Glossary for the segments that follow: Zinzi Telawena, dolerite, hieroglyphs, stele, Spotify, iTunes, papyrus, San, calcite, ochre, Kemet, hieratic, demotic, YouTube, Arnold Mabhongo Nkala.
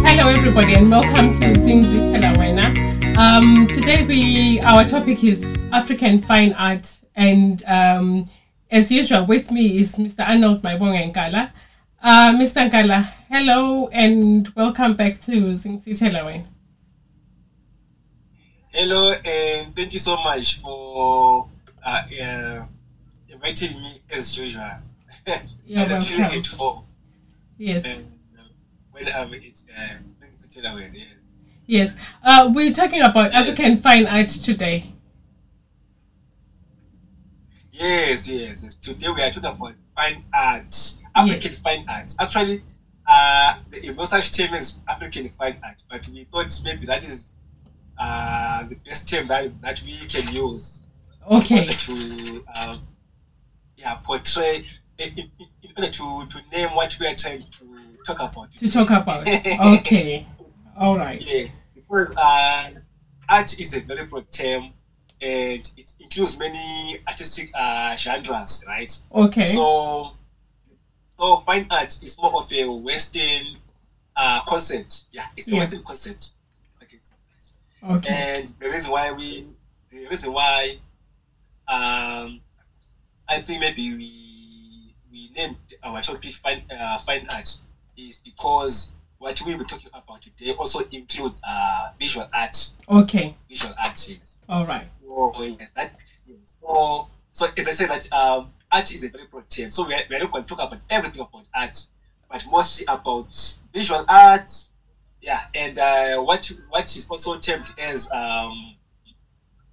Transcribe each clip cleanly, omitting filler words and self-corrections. Hello everybody and welcome to Zinzi Telawena. Today our topic is African Fine Art, and as usual with me is Mr. Arnold Mabhongo Nkala. Mr. Nkala, hello and welcome back to Zinzi Telawena. Hello and thank you so much for inviting me as usual. You're welcome. Yes. Yes. We're talking about African fine art today. Yes. Today we are talking about fine art, African fine art. Actually, there is no such term as African fine art, but we thought maybe that is the best term that we can use. Okay. Portray in order to name what we are trying to talk about. Okay. All right. Yeah. Because art is a very broad term and it includes many artistic genres, right? Okay. So fine art is more of a Western concept. Yeah, it's a Western concept. Okay. And the reason why I think maybe we named our topic fine art is because what we will be talking about today also includes visual art. Okay. Visual art, yes. All right. So as I said, that art is a very broad term. So we are not going to talk about everything about art, but mostly about visual art. Yeah, and what is also termed as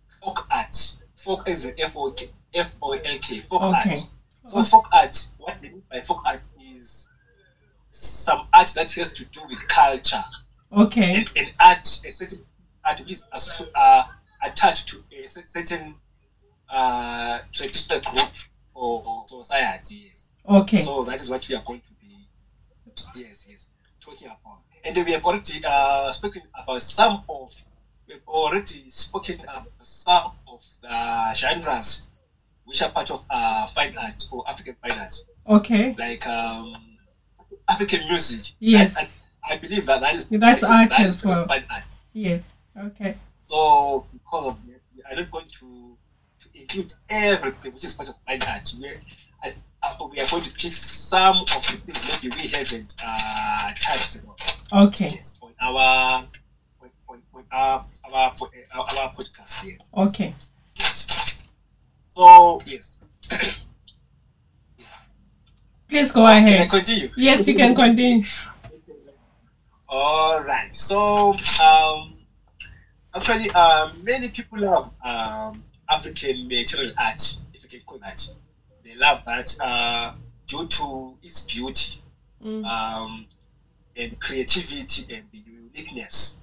folk art. Folk is F-O-L-K, folk art. So folk art, what they mean by folk art is some art that has to do with culture. Okay. And art, a certain art which is attached to a certain traditional group or society. Okay. So that is what we are going to be talking about. And we have already spoken about some of the genres which are part of fine art or African fine art. Okay. Like African music. Yes. I believe that is art as well. Fine art. Yes. Okay. So because of that, we are not going to include everything which is part of fine art. We are going to pick some of the things maybe we haven't touched about. Okay. Yes, on our podcast. Yes. Okay. Yes. So yes. Yeah. Please go ahead. Can I continue? Yes, you can continue. All right. So actually, many people love African material art, if you can call that. They love that due to its beauty and creativity and the uniqueness.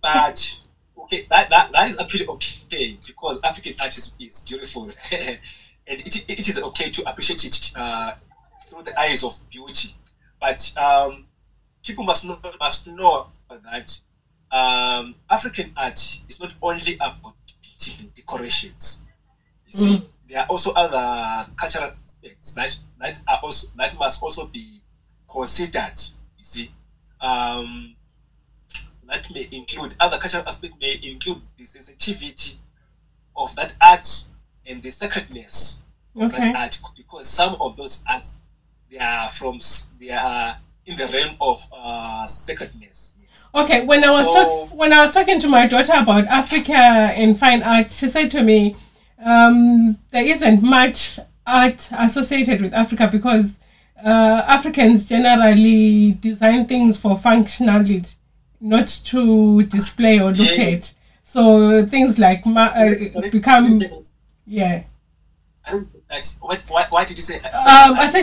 But okay, that is actually okay because African art is beautiful, and it is okay to appreciate it through the eyes of beauty. But people must know that African art is not only about decorations. You see. There are also other cultural aspects that must also be considered. You see, that may include other cultural aspects may include the sensitivity of that art and the sacredness of that art, because some of those arts they are in the realm of sacredness. Okay, when I was talking to my daughter about Africa and fine art, she said to me, there isn't much art associated with Africa because Africans generally design things for functionality, not to display or look at. So things like Why did you say?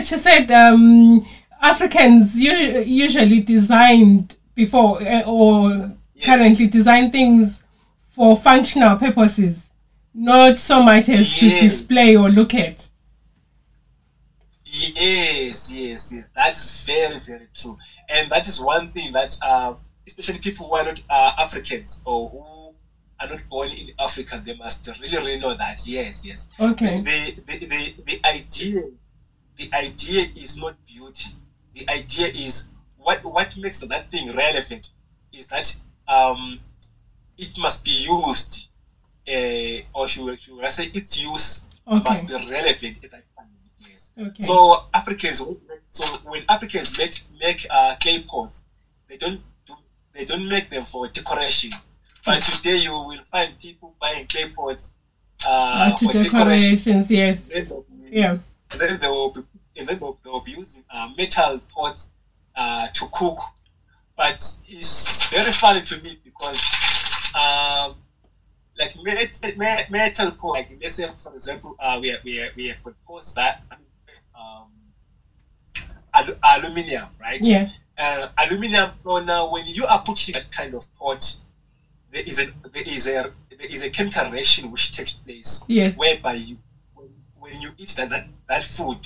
She said Africans usually designed before currently design things for functional purposes. Not so much as to display or look at. Yes. That's very, very true. And that is one thing that, especially people who are not Africans or who are not born in Africa, they must really know that. Yes. Okay. The idea is not beauty. The idea is what makes that thing relevant is that it must be used, or should I say its use must be relevant at that time. Yes. Okay. So when Africans make clay pots, they don't make them for decoration. But today you will find people buying clay pots for decorations. Yes. And then they will be using metal pots to cook. But it's very funny to me because like metal pot, like let's say for example we have got pots that aluminium, right? Yeah. Aluminium. Now when you are cooking that kind of pot, there is a chemical reaction which takes place. Yes. Whereby when you eat that food,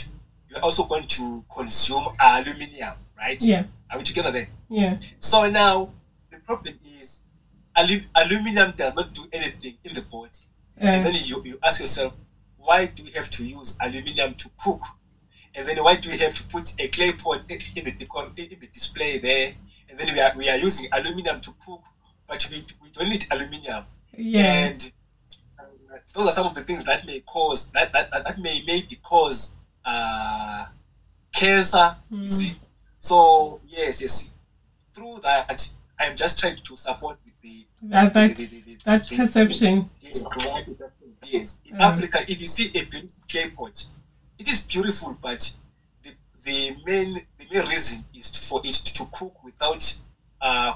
you're also going to consume aluminium, right? Yeah. Are we together then? Yeah. So now the problem is aluminium does not do anything in the body. And then you ask yourself, why do we have to use aluminium to cook? And then why do we have to put a clay pot in the display there? And then we are using aluminium to cook, but we don't need aluminium. Yeah. And those are some of the things that may cause that may cause cancer. You see. So yes. Through that, I'm just trying to support the perception. Yes. In Africa, if you see a beautiful clay pot, it is beautiful, but the main reason is for it to cook without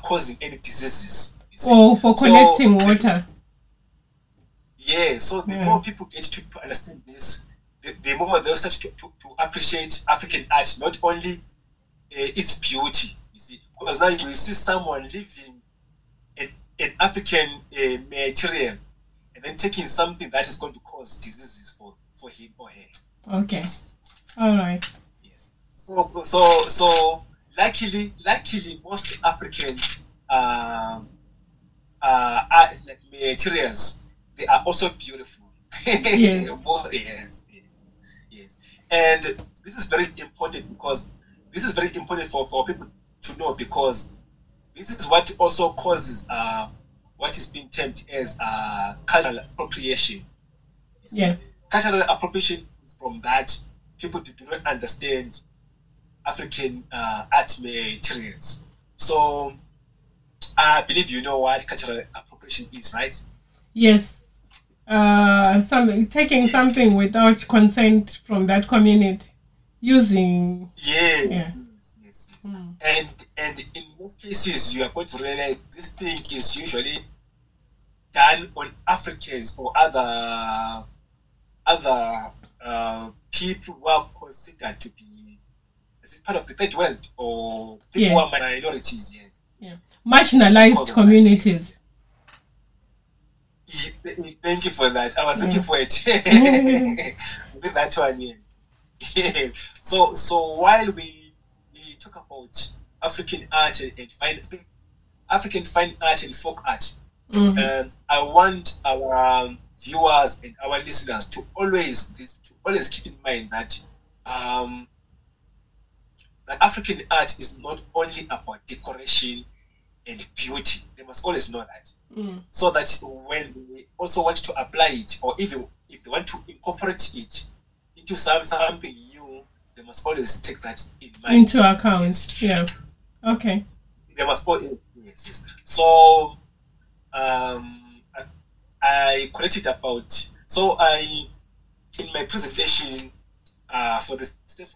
causing any diseases. Or for collecting water. Yeah, so the more people get to understand this, the more they'll start to appreciate African art, not only its beauty, you see. Because now you will see someone living an African material and then taking something that is going to cause diseases for him or her. Okay. All right. Yes. So luckily most African art, like materials, they are also beautiful. Yeah. Yes. And this is very important for people to know, because this is what also causes what is being termed as cultural appropriation. Yeah. Cultural appropriation is from that people do not understand African art materials. So I believe you know what cultural appropriation is, right? Yes. Something without consent from that community, using. Yeah. Yeah. Yes. Mm. And in most cases, you are going to realize this thing is usually done on Africans or other people who are considered to be, is it part of the third world, or people who are minorities. Yes. Yeah. Marginalized communities. Thank you for that. I was looking for it. That one, yeah. So while we talk about African art and African fine art and folk art, and I want our viewers and our listeners to always keep in mind that the African art is not only about decoration and beauty. They must always know that. So that when they also want to apply it, or even if they want to incorporate it into something new, they must always take that in mind. Into account. Yes. Yeah. Okay. They must always. Yes. So, I collected about. So I, in my presentation, for the sake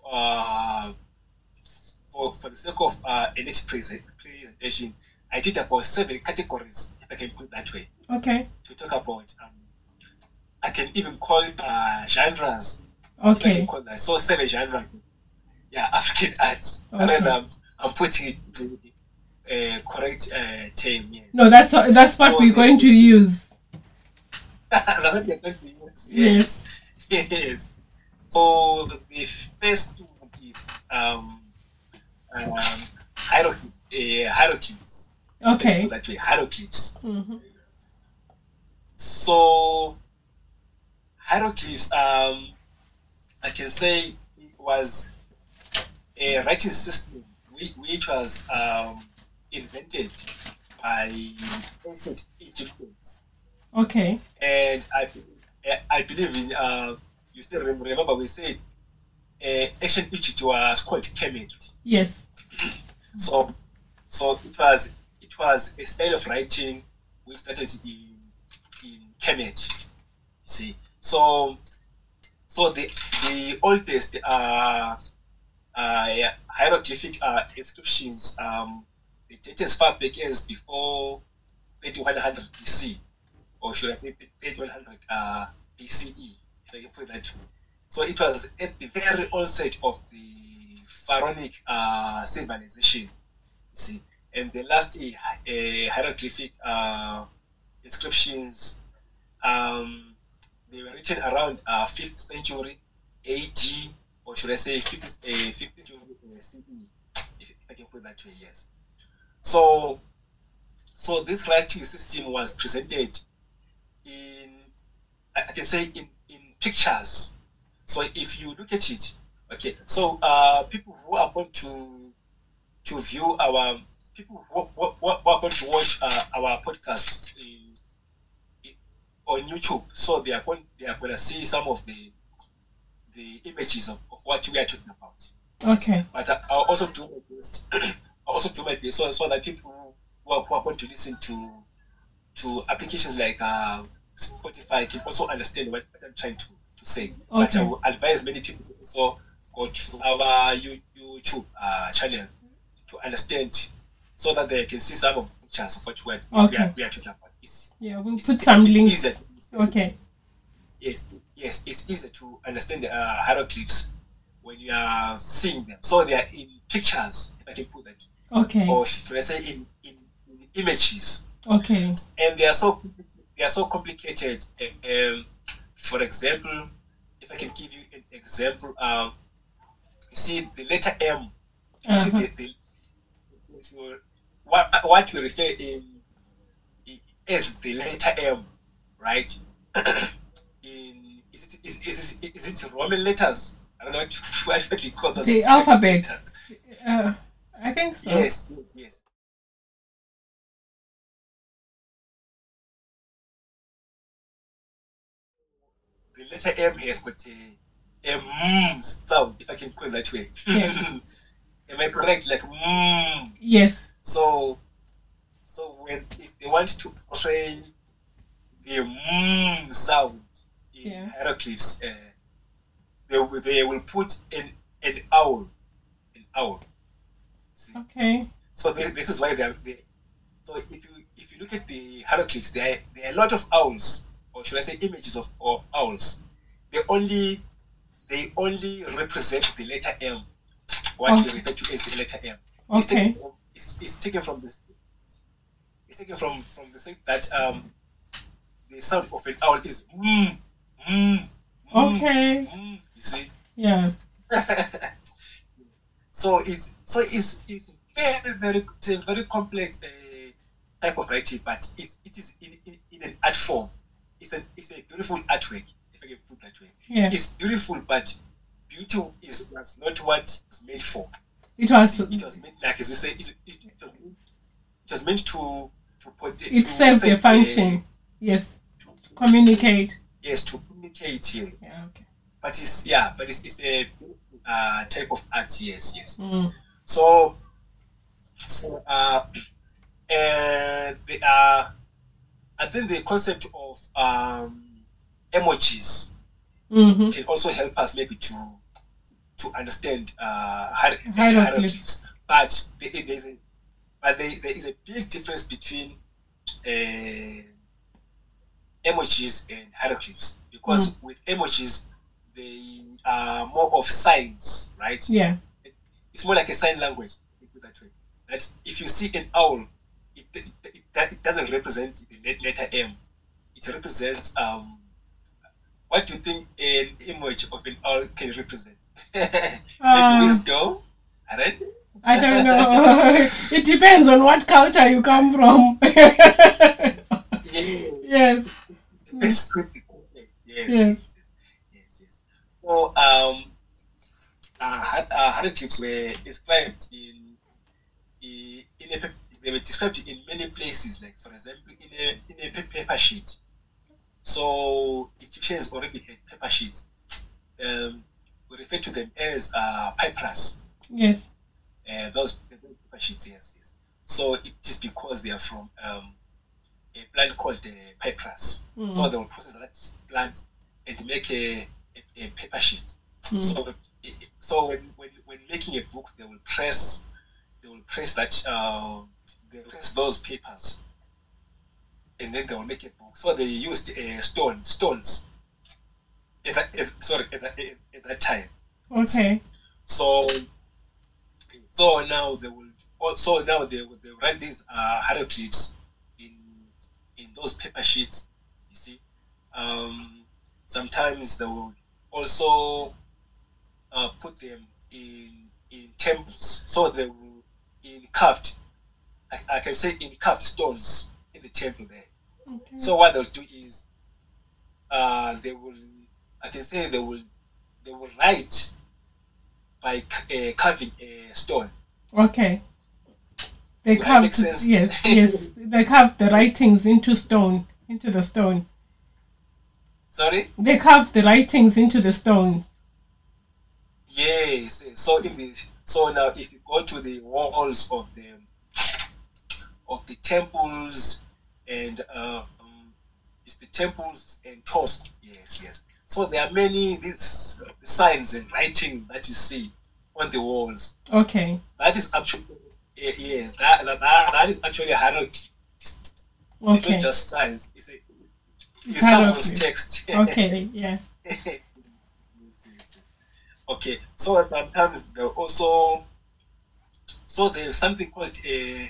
of a next presentation. I did about 7 categories, if I can put it that way. Okay. To talk about, I can even call genres. Okay. If I can call that. So 7 genres. Yeah, African arts. Okay. And then I'm putting it to the correct term. Yes. No, that's what we're going to use. That's what we're going to use. Yes. So the first one is hieroglyphs. Okay. Hieroglyphs. Mm-hmm. So hieroglyphs, I can say it was a writing system which was invented by ancient Egyptians. Okay. And I believe in, you still remember we said ancient Egypt was called Kemet. Yes. So it was a style of writing which started in Kemet. See, so the oldest hieroglyphic inscriptions they date as far back as before 3100 BC, or should I say 3100 BCE, if I can put it that way. So it was at the very onset of the pharaonic civilization. See, and the last hieroglyphic inscriptions they were written around 5th century AD, or should I say 15th century CE, if I can put it that way. Yes. So this writing system was presented in, I can say, in pictures. So if you look at it, okay. So people who are going to view our people who are going to watch our podcast on YouTube, so they are going to see some of the images of what we are talking about. Okay. But I'll also do my best. So that people who are going to listen to applications like Spotify can also understand what I'm trying to say. Okay. But I will advise many people to also go to our YouTube channel to understand, so that they can see some of the pictures of what we are talking about. We'll put some links. Okay. Yes, it's easier to understand the hieroglyphs when you are seeing them. So they are in pictures, if I can put that. Okay. Or should I say in images. Okay. And they are so complicated. For example, if I can give you an example, you see the letter M. You see the what we refer in as the letter M, right? Is it Roman letters? I don't know what we call those. The alphabet. I think so. Yes. The letter M has got a sound, if I can call it that way. Yeah. Am I correct? Like mmm. Yes. So when if they want to portray the mmm sound in hieroglyphs, they will put an owl. See? Okay. So this is why they. So if you look at the hieroglyphs, there are a lot of owls, or should I say images of owls. They only represent the letter M. What we refer to as the letter M. Okay. It's taken from the thing that the sound of an owl is mm, mm, mm, okay. Mm, you see? Yeah. So it's very, very it's a very complex type of writing, but it is in an art form. It's a beautiful artwork, if I can put it that way. Yeah. It's beautiful, but beauty was not what it was made for. It was meant, like as you say, it was meant to put it. It served a function. Yes. To communicate. Yes, to communicate here. Yeah. Yeah, okay. But it's a type of art. Yes. Mm. So they are. I think the concept of emojis can also help us maybe to understand hieroglyphs, but there is a big difference between emojis and hieroglyphs, because with emojis they are more of signs, right? Yeah, it's more like a sign language. Put that way. That if you see an owl, it doesn't represent the letter M. It represents what do you think an image of an owl can represent? Wisdom, right? I don't know. It depends on what culture you come from. Yes. Yes. Yes. So hieroglyphs were described they were described in many places, like for example in a paper sheet. So Egyptians already had paper sheets. We refer to them as papyrus. Yes. Those paper sheets, yes. So it is because they are from a plant called the papyrus. Mm-hmm. So they will process that plant and make a paper sheet. Mm-hmm. So when making a book, they will press those papers, and then they will make a book. So they used stones. At that time. Okay. So now they will write these hieroglyphs in those paper sheets. You see, sometimes they will also put them in temples. So they will in carved stones in the temple there. Okay. So what they'll do is they will write by carving a stone. Okay. They carved, yes. They carved the writings into the stone. Sorry? They carved the writings into the stone. Yes. So now, if you go to the walls of the temples and it's the temples and tombs. Yes. So there are many these signs and writing that you see on the walls. Okay. That is actually that is actually hieroglyph. Okay. It's not just signs. It's someone's text. Okay. Yeah. Okay. So sometimes they also there's something called a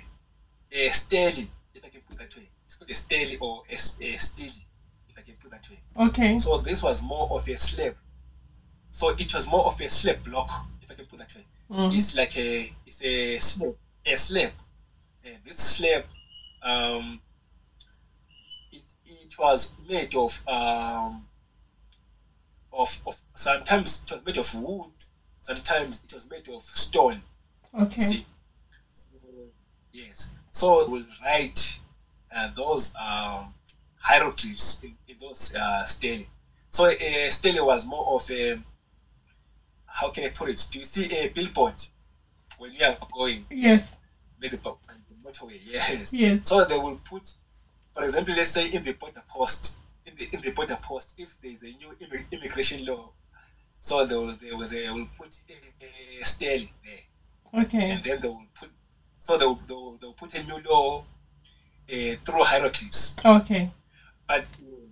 stele, if I can put that way. It's called a stele or a stele. Okay. So this was more of a slab. So it was more of a slab block, if I can put that way. Mm-hmm. It's like a slab. A slab. And this slab, it was made of sometimes it was made of wood, sometimes it was made of stone. Okay. See? So, yes. So we'll write those hieroglyphs in those stele. So a stele was more of a, how can I put it? Do you see a billboard when you are going? Yes. Maybe the motorway. Yes. So they will put, for example, let's say in the border post, if there is a new immigration law, so they will put a stele there. Okay. And then they will put a new law through hieroglyphs. Okay. But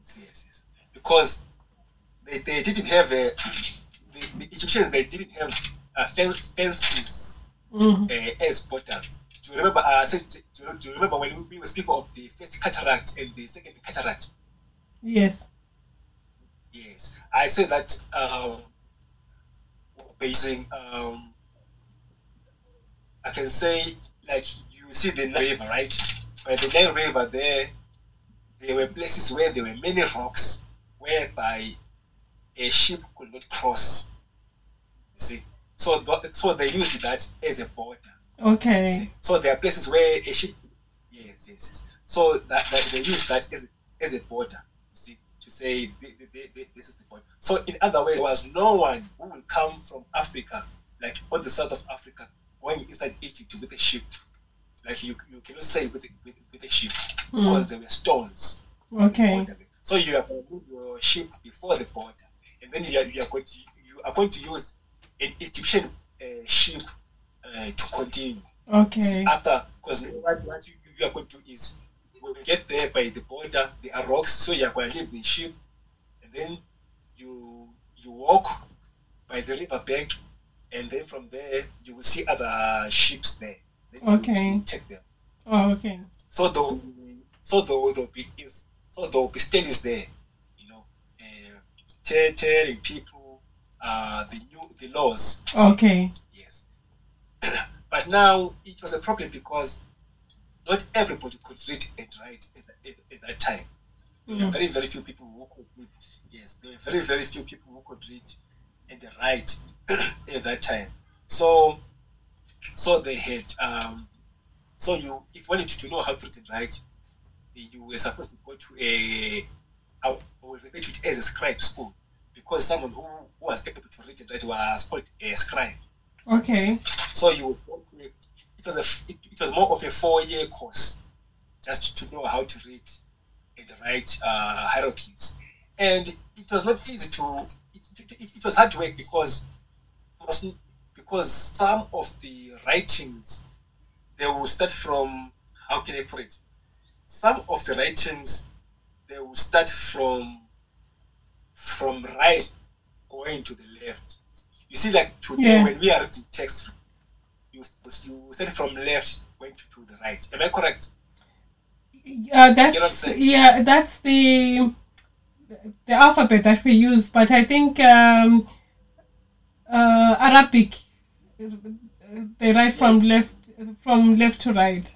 yes, because they didn't have the Egyptians. They didn't have fences mm-hmm. As borders. Do you remember? I said, do you remember when we were speaking of the first cataract and the second cataract? Yes. I said that basing I can say like you see the river, right? By the Nile River there were places where there were many rocks whereby a ship could not cross. You see, so they used that as a border. Okay. So there are places where a ship, yes. So that they used that as a border. You see, to say this is the border. So in other words, there was no one who will come from Africa, like on the south of Africa, going inside Egypt with a ship. Like you cannot sail with a ship because there were stones. Okay. So you have to move your ship before the border, and then you are going to use an Egyptian ship to continue. Okay. So because what you are going to do is when you get there by the border, there are rocks, so you are going to leave the ship, and then you walk by the river bank, and then from there you will see other ships there. Okay. Check them. Oh, okay. So there will be stele's there, you know, telling people the laws. Okay. Yes. But now it was a problem because not everybody could read and write at that time. There were very few people who could read. Yes, there were very few people who could read and write at that time. So they had so you, if you wanted to know how to read and write, you were supposed to go to a scribe school, because someone who was able to read and write was called a scribe. Okay. So you would go to it was more of a 4-year course, just to know how to read and write hieroglyphs. And it was not easy it was hard work, because some of the writings, they will start from, how can I put it? Some of the writings, they will start from right going to the left. You see, like today, when we are reading text, you start from left going to the right. Am I correct? That's the alphabet that we use, but I think Arabic, they write from left to right.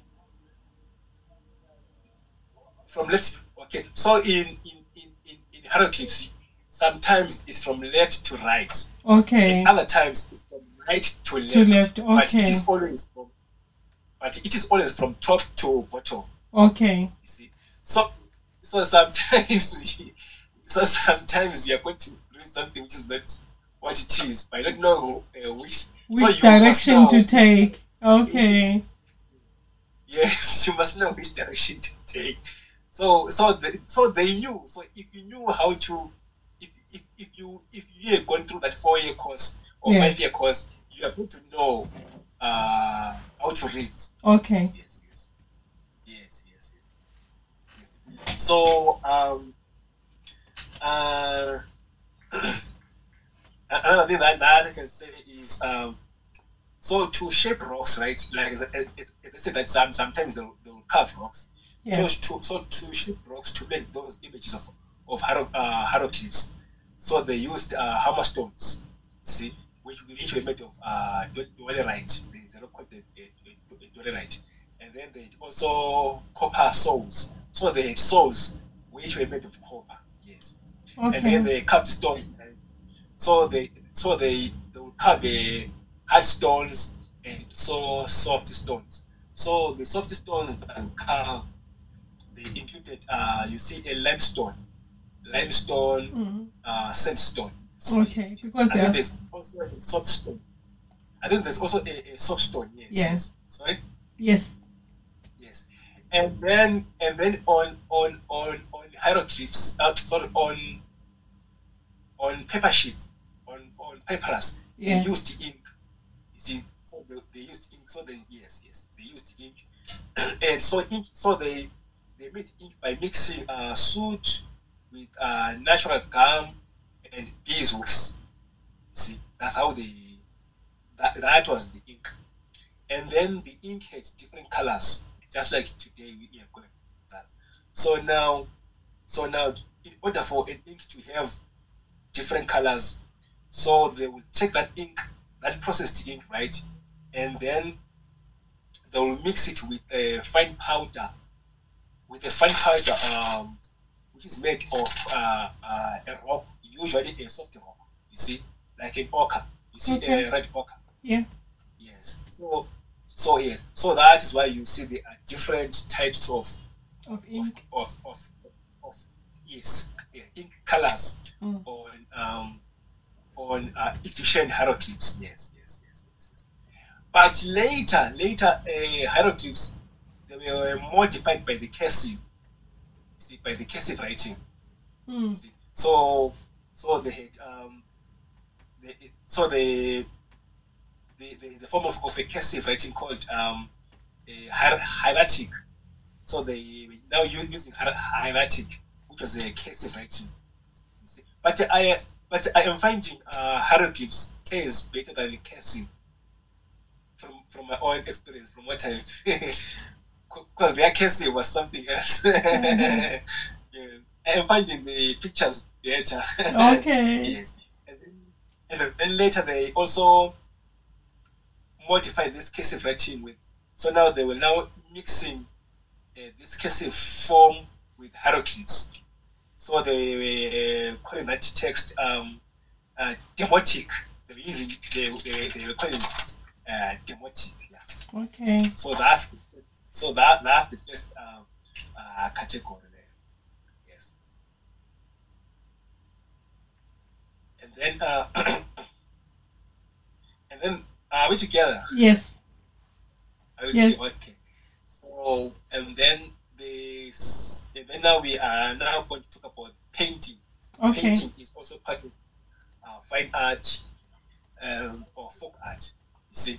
From left, okay. So in hieroglyphs, sometimes it's from left to right. Okay. At other times it's from right to left. Okay. But it is always from top to bottom. Okay. You see, so sometimes you are going to do something which is not what it is, but I don't know which direction to take. Okay. Yes, you must know which direction to take. If you had gone through that 4-year course or 5-year course, you are going to know how to read. Okay. Yes. So another thing that I can say is so to shape rocks, right? Like as I said, that sometimes they'll carve rocks. Yeah. So to shape rocks to make those images of hieroglyphs. So they used hammer stones, see, which were made of dolerite. They are called the dolerite, and then they also copper soles. So they had soles which were made of copper. Yes. Okay. And then they carved stones. So they would carve hard stones and so soft stones. So the soft stones that were carved, they included you see a limestone, sandstone. Okay, because there's also a soft stone. I think there's also a soft stone. Yes. Yes. Sorry. Yes. Yes, and then on hieroglyphs, on paper sheets, on papyrus, they used ink. You see, so they used ink. So they they used ink, and so ink. So they made ink by mixing soot with natural gum and beeswax. See, that's how that was the ink. And then the ink had different colors, just like today we have got that. So now, in order for an ink to have different colors, so they will take that ink, that processed ink, right, and then they will mix it with a fine powder, which is made of a rock, usually a soft rock, you see, like an ochre, you see, a red ochre. Yeah. Yes. So that is why you see there are different types of ink. Ink colors on Egyptian hieroglyphs. Yes. But later, hieroglyphs, they were modified by the cursive. See, by the cursive writing. Mm. See? So they had the form of a cursive writing called a hieratic. So they now using hieratic, which was a cursive writing. You see? But I am finding hieroglyphs is better than the cursive from my own experience, from what I've. Because their case was something else. I'm finding the pictures better. Okay. Yes. And then later they also modified this cursive writing with. So now they were mixing this cursive form with hieroglyphs. So they call that text demotic. They were calling demotic. Yeah. Okay. So that's the first category there. Yes. And then are we together? Yes. Yes. Okay. So and then now we are now going to talk about painting. Okay. Painting is also part of fine art or folk art. You see,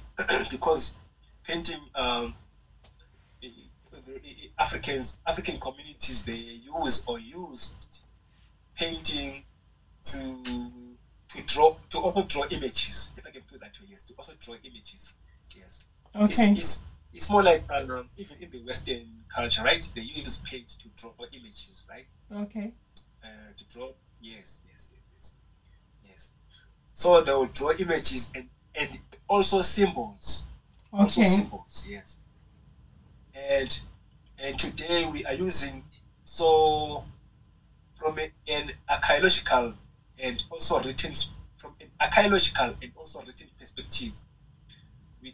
because painting African communities used painting to also draw images, if I can put it that way. Yes, to also draw images. Yes. Okay. It's more like even in the Western culture, right? They use paint to draw images, right? Okay. To draw, yes. So they will draw images and also symbols. Okay. Also symbols, yes. And today we are using, so from an archaeological and also written perspective, we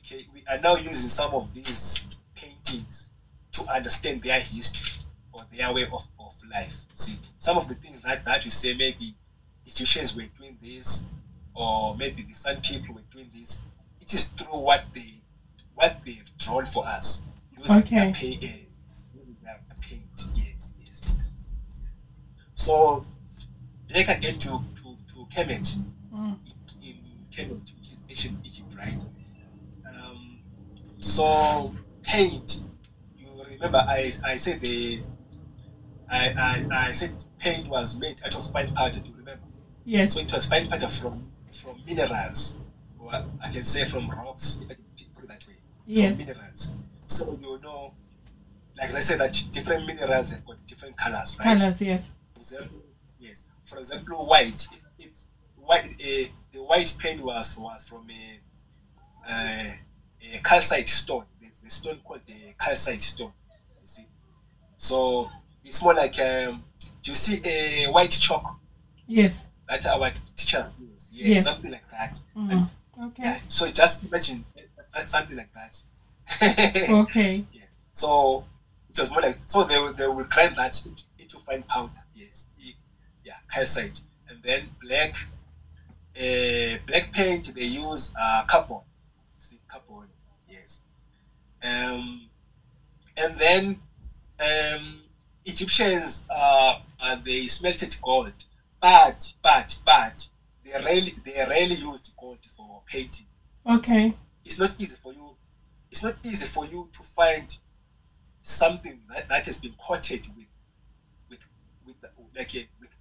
are now using some of these paintings to understand their history or their way of life. See, some of the things that you say, maybe Egyptians were doing this, or maybe the San people were doing this. It is through what they've drawn for us. Okay. Paint. Yes. So back again to Kemet, in Kemet, which is ancient Egypt, right? So paint. You remember, I said paint was made out of fine powder. Do you remember? Yes. So it was fine powder from minerals, or I can say from rocks. If I can put it that way. Yes. From minerals. So you know, like I said, that different minerals have got different colors, right? Colors, yes. For example, white. If white, the white paint was from a calcite stone. There's a stone called the calcite stone. You see, so it's more like do you see a white chalk? Yes. That's our teacher used. Yes. Something like that. Mm. And, okay. Yeah, so just imagine something like that. Okay. Yeah. So it was more like, so they will grind that into fine powder. Yes. Calcite. And then black paint, they use carbon. See, carbon. Yes. And then Egyptians they smelted gold, but they rarely used gold for painting. Okay. So it's not easy for you to find something that has been coated with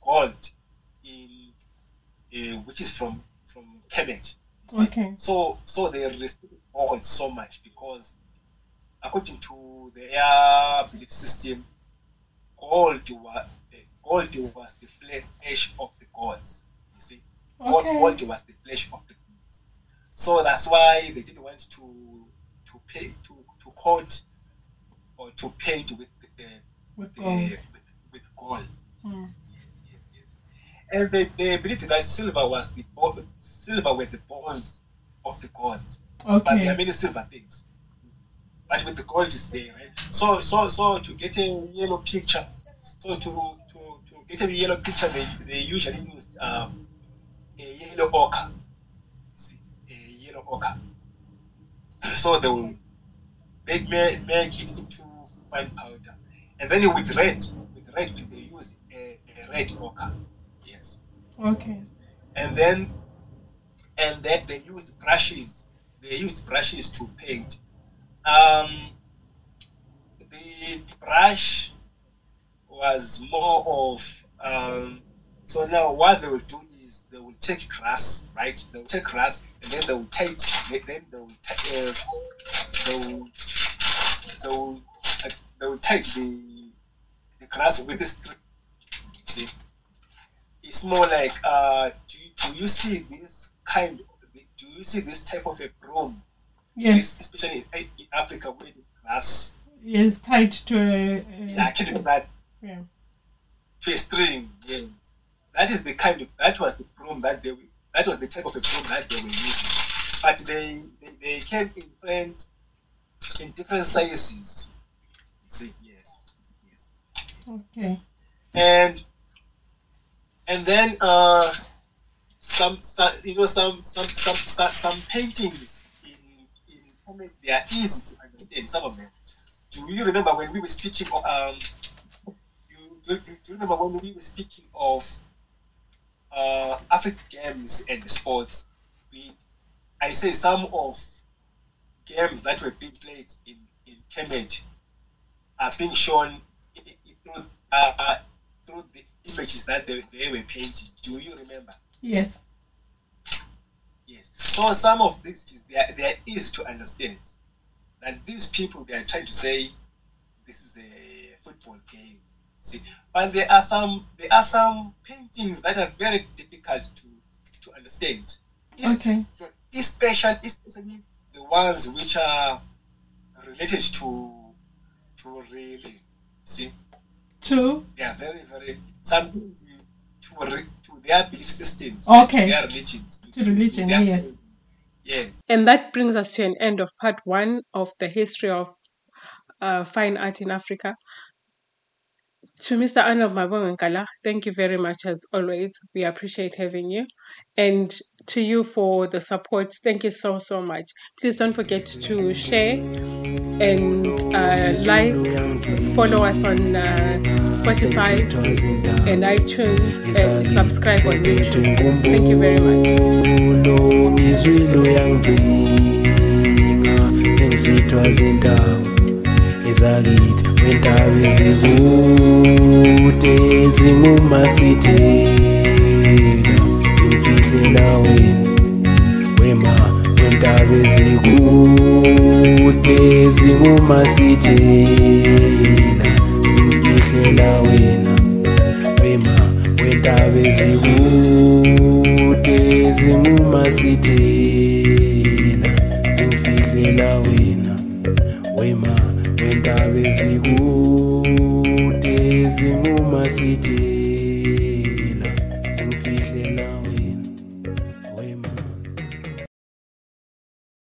gold in which is from Kemet. Okay. So they restricted gold so much because according to their belief system, gold was the flesh of the gods. You see, okay. Gold was the flesh of the gods. So that's why they didn't want to coat or to paint with gold. Mm. Yes. And they believed that silver were the bones of the gods. Okay. But there are many silver things. But with the gold is there, right? So to get a yellow picture, they usually used a yellow ochre. See, a yellow ochre. So they will make it into fine powder, and then with red they use a red ochre. Yes. Okay. And then they used brushes. They used brushes to paint. The brush was more of so now what they will do is they will take grass, right? They will take grass, and then they will take. They will take the grass with the string. See, it's more like do you see this kind? Do you see this type of a broom? Yes. This, especially in Africa, where the grass is tied to a. Yeah, I can do that. Yeah. festering, and that is the kind of, that was the type of a broom that they were using. But they came in print in different sizes. See, yes. Okay. And then some paintings in Kemet, they are easy to understand. Some of them. Do you remember when we were speaking of African games and sports? I say some of games that were being played in Kemet are being shown through the images that they were painting. Do you remember? Yes. Yes. So some of these they are easy to understand. And these people, they are trying to say this is a football game. See, but there are some paintings that are very difficult to understand. Okay. So especially the ones which are related to religion. See. To. They are very, very something to their belief systems. Okay. To their religions. To religion. To yes. Yes. And that brings us to an end of part one of the history of fine art in Africa. To Mr. Arnold Mabhongo Nkala, thank you very much as always. We appreciate having you. And to you for the support, thank you so, so much. Please don't forget to share and follow us on Spotify and iTunes and subscribe on YouTube. Thank you very much. Zalit wentari zihute zimumasite zimfihle nawe wema wentari zihute zimumasite zimfihle nawe wema wentari zihute zimumasite zimfihle nawe wema Davies, you, Daisy, Muma City.